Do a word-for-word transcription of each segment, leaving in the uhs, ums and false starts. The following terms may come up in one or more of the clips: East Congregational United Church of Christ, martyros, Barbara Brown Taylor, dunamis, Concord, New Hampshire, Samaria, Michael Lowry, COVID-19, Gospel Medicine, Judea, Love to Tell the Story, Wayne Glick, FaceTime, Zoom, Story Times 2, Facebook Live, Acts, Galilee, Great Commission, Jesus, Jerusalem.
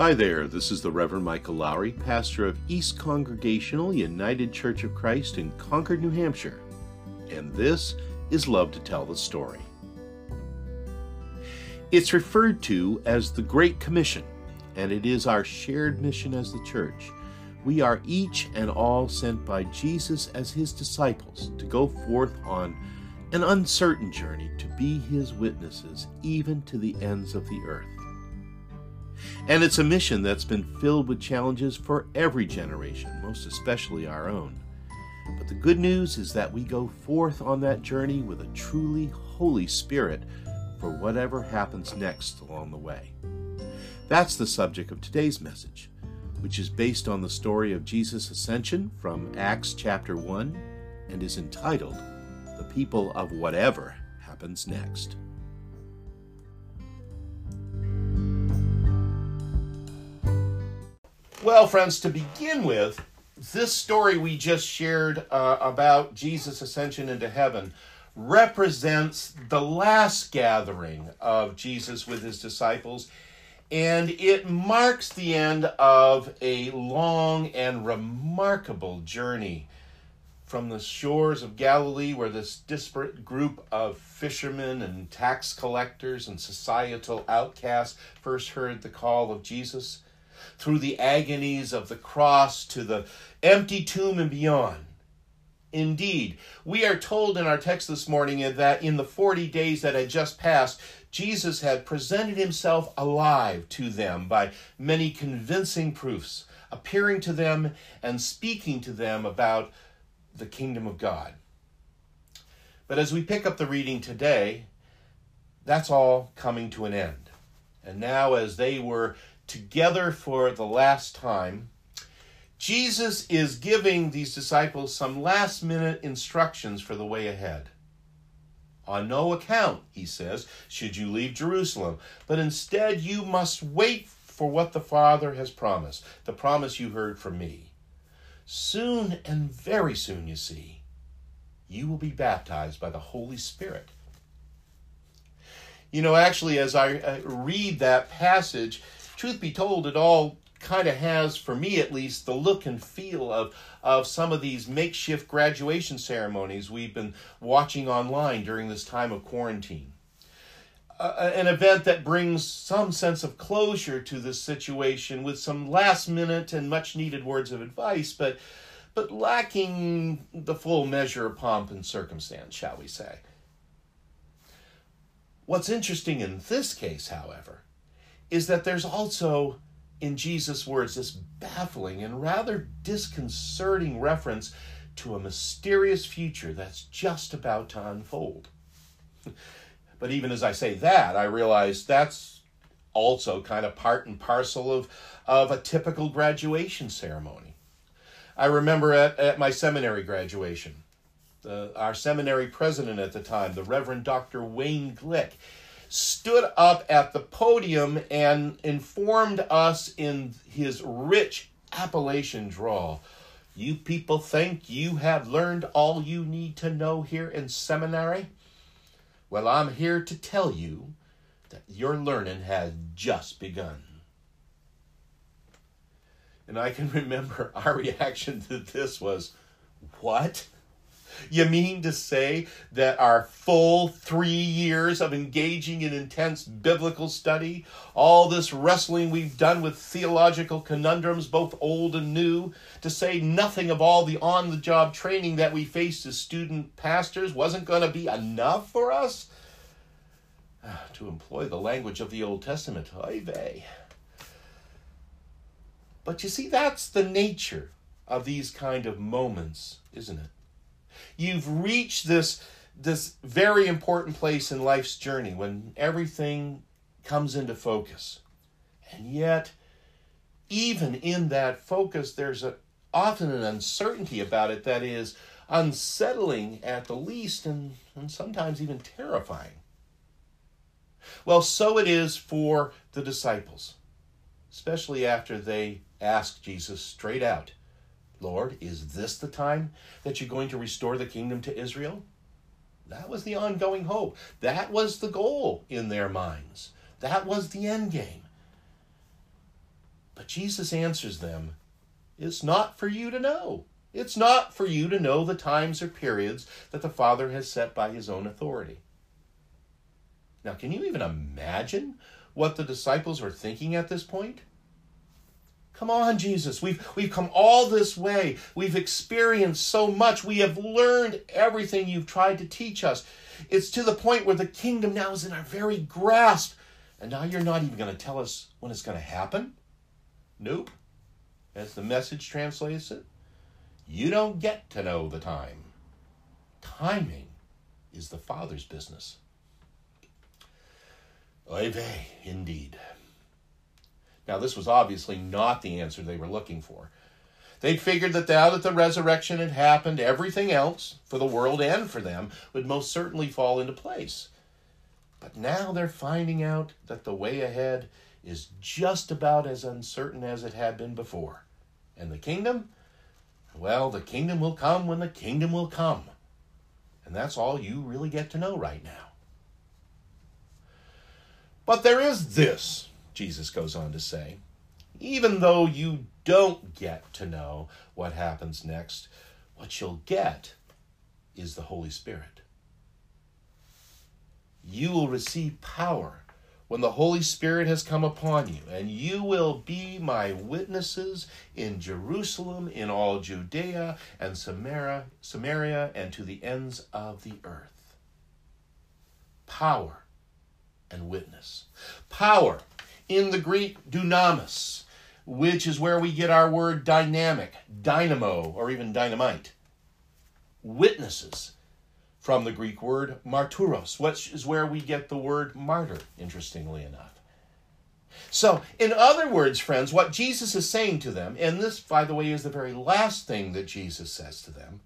Hi there, this is the Reverend Michael Lowry, pastor of East Congregational United Church of Christ in Concord, New Hampshire, and this is Love to Tell the Story. It's referred to as the Great Commission, and it is our shared mission as the church. We are each and all sent by Jesus as his disciples to go forth on an uncertain journey to be his witnesses, even to the ends of the earth. And it's a mission that's been filled with challenges for every generation, most especially our own. But the good news is that we go forth on that journey with a truly Holy Spirit for whatever happens next along the way. That's the subject of today's message, which is based on the story of Jesus' ascension from Acts chapter one and is entitled, The People of Whatever Happens Next. Well, friends, to begin with, this story we just shared uh, about Jesus' ascension into heaven represents the last gathering of Jesus with his disciples, and it marks the end of a long and remarkable journey from the shores of Galilee, where this disparate group of fishermen and tax collectors and societal outcasts first heard the call of Jesus, through the agonies of the cross to the empty tomb and beyond. Indeed, we are told in our text this morning that in the forty days that had just passed, Jesus had presented himself alive to them by many convincing proofs, appearing to them and speaking to them about the kingdom of God. But as we pick up the reading today, that's all coming to an end. And now, as they were together for the last time, Jesus is giving these disciples some last-minute instructions for the way ahead. On no account, he says, should you leave Jerusalem, but instead you must wait for what the Father has promised, the promise you heard from me. Soon, and very soon, you see, you will be baptized by the Holy Spirit. You know, actually, as I uh, read that passage, truth be told, it all kind of has, for me at least, the look and feel of, of some of these makeshift graduation ceremonies we've been watching online during this time of quarantine. Uh, an event that brings some sense of closure to this situation with some last-minute and much-needed words of advice, but, but lacking the full measure of pomp and circumstance, shall we say. What's interesting in this case, however, is that there's also, in Jesus' words, this baffling and rather disconcerting reference to a mysterious future that's just about to unfold. But even as I say that, I realize that's also kind of part and parcel of, of a typical graduation ceremony. I remember at, at my seminary graduation, the, our seminary president at the time, the Reverend Doctor Wayne Glick, stood up at the podium and informed us in his rich Appalachian drawl, "You people think you have learned all you need to know here in seminary? Well, I'm here to tell you that your learning has just begun." And I can remember our reaction to this was, what? You mean to say that our full three years of engaging in intense biblical study, all this wrestling we've done with theological conundrums, both old and new, to say nothing of all the on-the-job training that we faced as student pastors, wasn't going to be enough for us? To employ the language of the Old Testament, oy vey. But you see, that's the nature of these kind of moments, isn't it? You've reached this, this very important place in life's journey when everything comes into focus. And yet, even in that focus, there's a, often an uncertainty about it that is unsettling at the least and, and sometimes even terrifying. Well, so it is for the disciples, especially after they ask Jesus straight out, Lord, is this the time that you're going to restore the kingdom to Israel? That was the ongoing hope. That was the goal in their minds. That was the end game. But Jesus answers them, "It's not for you to know. It's not for you to know the times or periods that the Father has set by his own authority." Now, can you even imagine what the disciples were thinking at this point? Come on, Jesus, we've, we've come all this way. We've experienced so much. We have learned everything you've tried to teach us. It's to the point where the kingdom now is in our very grasp. And now you're not even going to tell us when it's going to happen? Nope, as the Message translates it. You don't get to know the time. Timing is the Father's business. Oy vey, indeed. Now, this was obviously not the answer they were looking for. They'd figured that now that the resurrection had happened, everything else, for the world and for them, would most certainly fall into place. But now they're finding out that the way ahead is just about as uncertain as it had been before. And the kingdom? Well, the kingdom will come when the kingdom will come. And that's all you really get to know right now. But there is this, Jesus goes on to say, even though you don't get to know what happens next, what you'll get is the Holy Spirit. You will receive power when the Holy Spirit has come upon you, and you will be my witnesses in Jerusalem, in all Judea and Samaria, Samaria, and to the ends of the earth. Power and witness. Power in the Greek, dunamis, which is where we get our word dynamic, dynamo, or even dynamite. Witnesses from the Greek word martyros, which is where we get the word martyr, interestingly enough. So, in other words, friends, what Jesus is saying to them, and this, by the way, is the very last thing that Jesus says to them,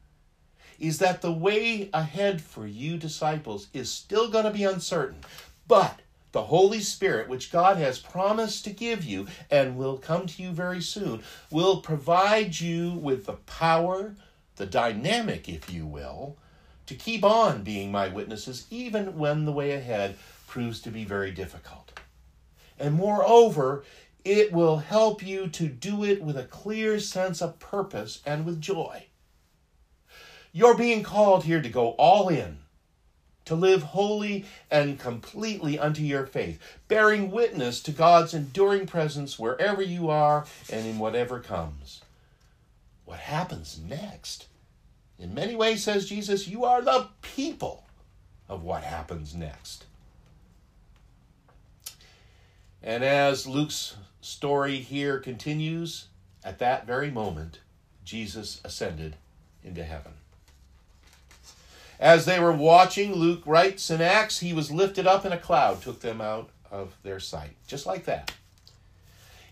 is that the way ahead for you disciples is still going to be uncertain, but the Holy Spirit, which God has promised to give you and will come to you very soon, will provide you with the power, the dynamic, if you will, to keep on being my witnesses even when the way ahead proves to be very difficult. And moreover, it will help you to do it with a clear sense of purpose and with joy. You're being called here to go all in, to live wholly and completely unto your faith, bearing witness to God's enduring presence wherever you are and in whatever comes. What happens next? In many ways, says Jesus, you are the people of what happens next. And as Luke's story here continues, at that very moment, Jesus ascended into heaven. As they were watching, Luke writes in Acts, he was lifted up in a cloud, took them out of their sight. Just like that.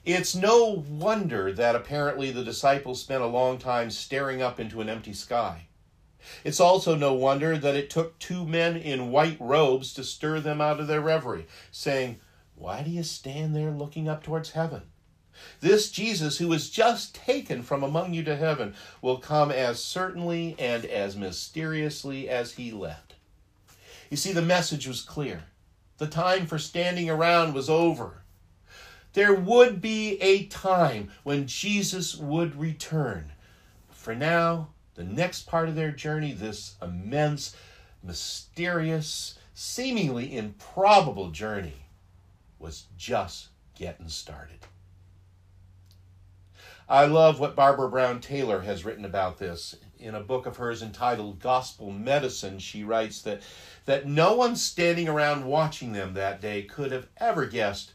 It's no wonder that apparently the disciples spent a long time staring up into an empty sky. It's also no wonder that it took two men in white robes to stir them out of their reverie, saying, "Why do you stand there looking up towards heaven? This Jesus, who was just taken from among you to heaven, will come as certainly and as mysteriously as he left." You see, the message was clear. The time for standing around was over. There would be a time when Jesus would return. For now, the next part of their journey, this immense, mysterious, seemingly improbable journey, was just getting started. I love what Barbara Brown Taylor has written about this. In a book of hers entitled Gospel Medicine, she writes that, that no one standing around watching them that day could have ever guessed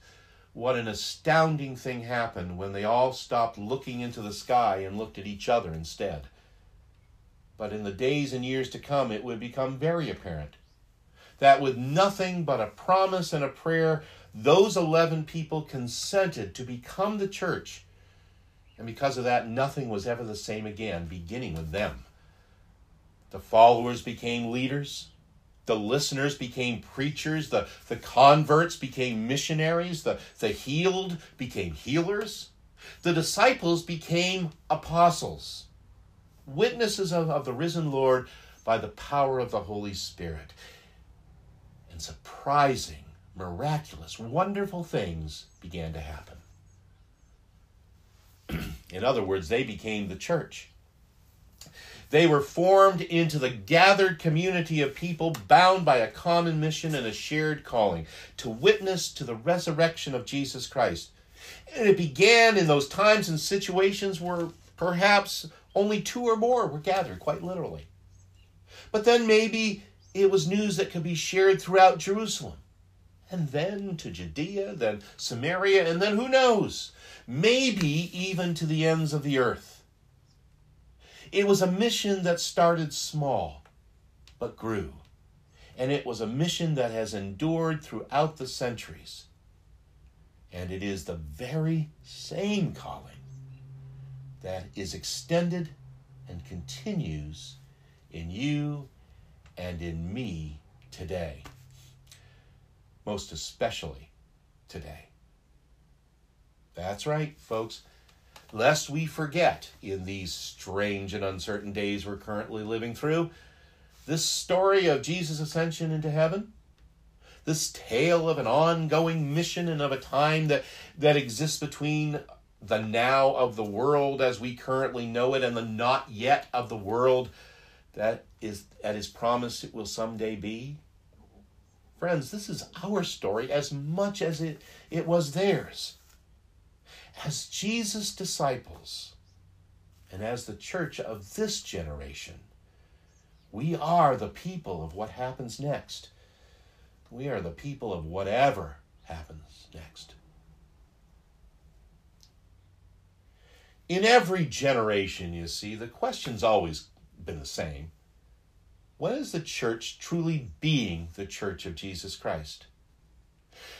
what an astounding thing happened when they all stopped looking into the sky and looked at each other instead. But in the days and years to come, it would become very apparent that with nothing but a promise and a prayer, those eleven people consented to become the church. And because of that, nothing was ever the same again, beginning with them. The followers became leaders. The listeners became preachers. The, the converts became missionaries. The, the healed became healers. The disciples became apostles, witnesses of, of the risen Lord by the power of the Holy Spirit. And surprising, miraculous, wonderful things began to happen. In other words, they became the church. They were formed into the gathered community of people bound by a common mission and a shared calling to witness to the resurrection of Jesus Christ. And it began in those times and situations where perhaps only two or more were gathered, quite literally. But then maybe it was news that could be shared throughout Jerusalem, and then to Judea, then Samaria, and then who knows, maybe even to the ends of the earth. It was a mission that started small, but grew. And it was a mission that has endured throughout the centuries. And it is the very same calling that is extended and continues in you and in me today. Most especially today. That's right, folks. Lest we forget, in these strange and uncertain days we're currently living through, this story of Jesus' ascension into heaven, this tale of an ongoing mission and of a time that, that exists between the now of the world as we currently know it and the not yet of the world that is, that is promised it will someday be. Friends, this is our story as much as it, it was theirs. As Jesus' disciples, and as the church of this generation, we are the people of what happens next. We are the people of whatever happens next. In every generation, you see, the question's always been the same. When is the church truly being the church of Jesus Christ?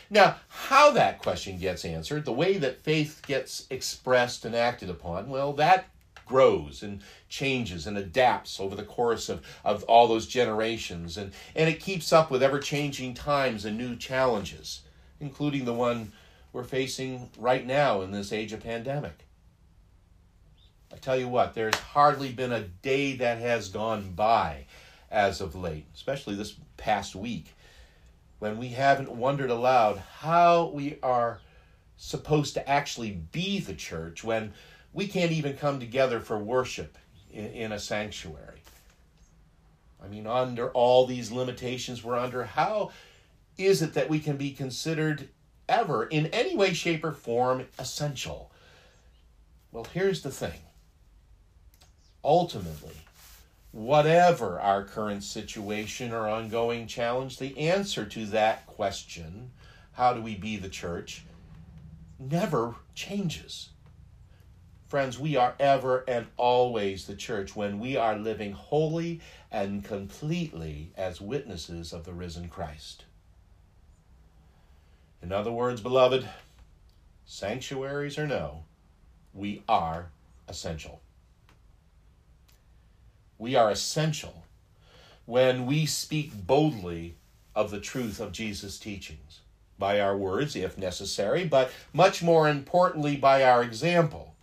Now, how that question gets answered, the way that faith gets expressed and acted upon, well, that grows and changes and adapts over the course of, of all those generations. And, and it keeps up with ever-changing times and new challenges, including the one we're facing right now in this age of pandemic. I tell you what, there's hardly been a day that has gone by as of late, especially this past week, when we haven't wondered aloud how we are supposed to actually be the church when we can't even come together for worship in, in a sanctuary. I mean, under all these limitations we're under, how is it that we can be considered ever, in any way, shape, or form, essential? Well, here's the thing. Ultimately, whatever our current situation or ongoing challenge, the answer to that question, how do we be the church, never changes. Friends, we are ever and always the church when we are living wholly and completely as witnesses of the risen Christ. In other words, beloved, sanctuaries or no, we are essential. We are essential when we speak boldly of the truth of Jesus' teachings, by our words, if necessary, but much more importantly, by our example.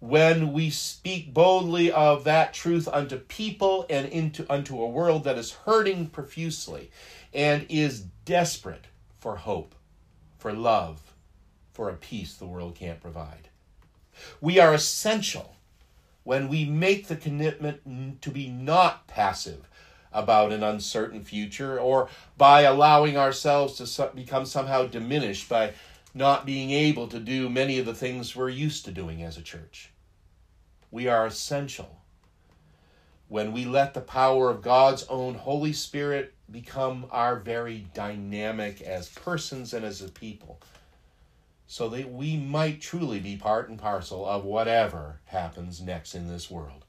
When we speak boldly of that truth unto people and into unto a world that is hurting profusely and is desperate for hope, for love, for a peace the world can't provide. We are essential when we make the commitment to be not passive about an uncertain future, or by allowing ourselves to become somehow diminished by not being able to do many of the things we're used to doing as a church. We are essential when we let the power of God's own Holy Spirit become our very dynamic as persons and as a people, so that we might truly be part and parcel of whatever happens next in this world.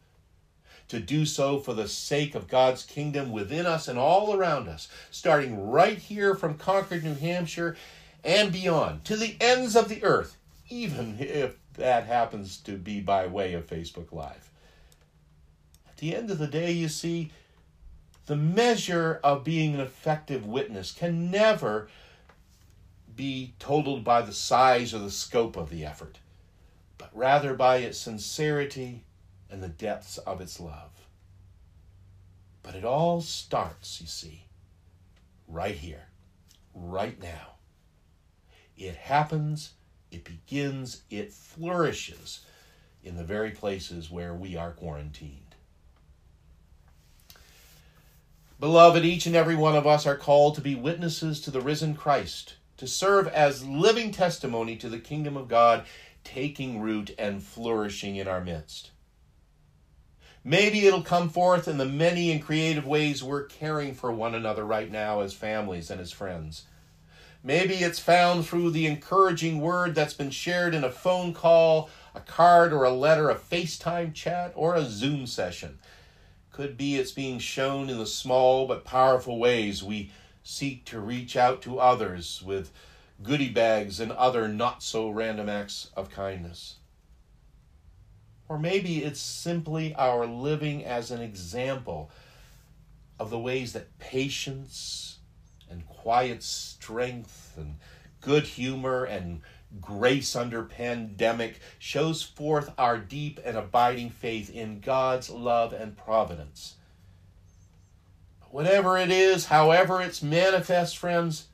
To do so for the sake of God's kingdom within us and all around us, starting right here from Concord, New Hampshire, and beyond, to the ends of the earth, even if that happens to be by way of Facebook Live. At the end of the day, you see, the measure of being an effective witness can never be totaled by the size or the scope of the effort, but rather by its sincerity and the depths of its love. But it all starts, you see, right here, right now. It happens It begins, it flourishes in the very places where we are quarantined. Beloved, each and every one of us are called to be witnesses to the risen Christ, to serve as living testimony to the kingdom of God, taking root and flourishing in our midst. Maybe it'll come forth in the many and creative ways we're caring for one another right now as families and as friends. Maybe it's found through the encouraging word that's been shared in a phone call, a card or a letter, a FaceTime chat, or a Zoom session. Could be it's being shown in the small but powerful ways we seek to reach out to others with goodie bags and other not-so-random acts of kindness. Or maybe it's simply our living as an example of the ways that patience and quiet strength and good humor and grace under pandemic shows forth our deep and abiding faith in God's love and providence. Whatever it is, however it's manifest, friends,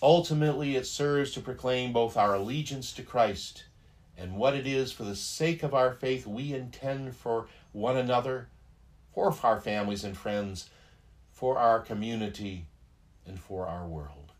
ultimately it serves to proclaim both our allegiance to Christ and what it is for the sake of our faith we intend for one another, for our families and friends, for our community, and for our world.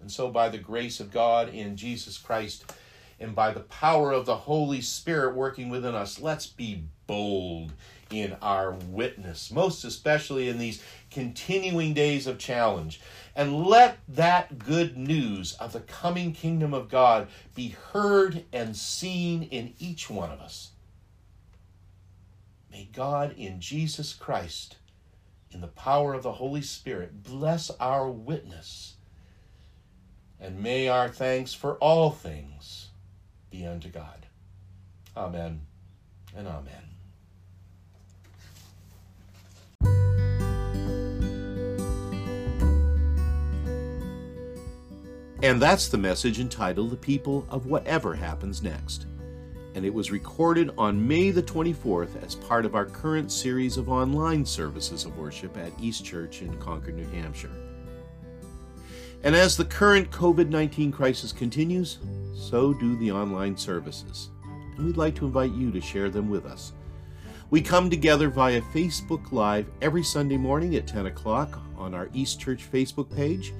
And so by the grace of God in Jesus Christ, and by the power of the Holy Spirit working within us, let's be bold in our witness, most especially in these continuing days of challenge. And let that good news of the coming kingdom of God be heard and seen in each one of us. May God in Jesus Christ, in the power of the Holy Spirit, bless our witness. And may our thanks for all things be unto God. Amen and amen. And that's the message entitled The People of Whatever Happens Next. And it was recorded on May the twenty-fourth as part of our current series of online services of worship at East Church in Concord, New Hampshire. And as the current COVID nineteen crisis continues, so do the online services. And we'd like to invite you to share them with us. We come together via Facebook Live every Sunday morning at ten o'clock on our East Church Facebook page.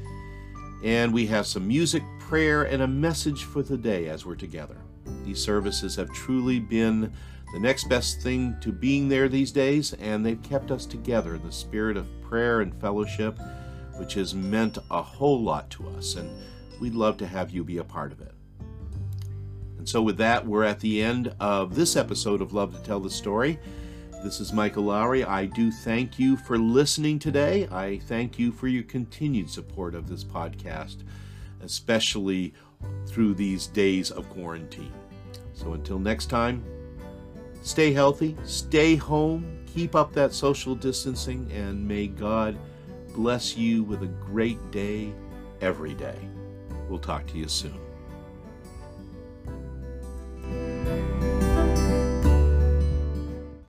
And we have some music, prayer, and a message for the day as we're together. These services have truly been the next best thing to being there these days, and they've kept us together in the spirit of prayer and fellowship, which has meant a whole lot to us, and we'd love to have you be a part of it. And so with that, we're at the end of this episode of Love to Tell the Story. This is Michael Lowry. I do thank you for listening today. I thank you for your continued support of this podcast, especially through these days of quarantine. So until next time, stay healthy, stay home, keep up that social distancing, and may God bless you with a great day every day. We'll talk to you soon.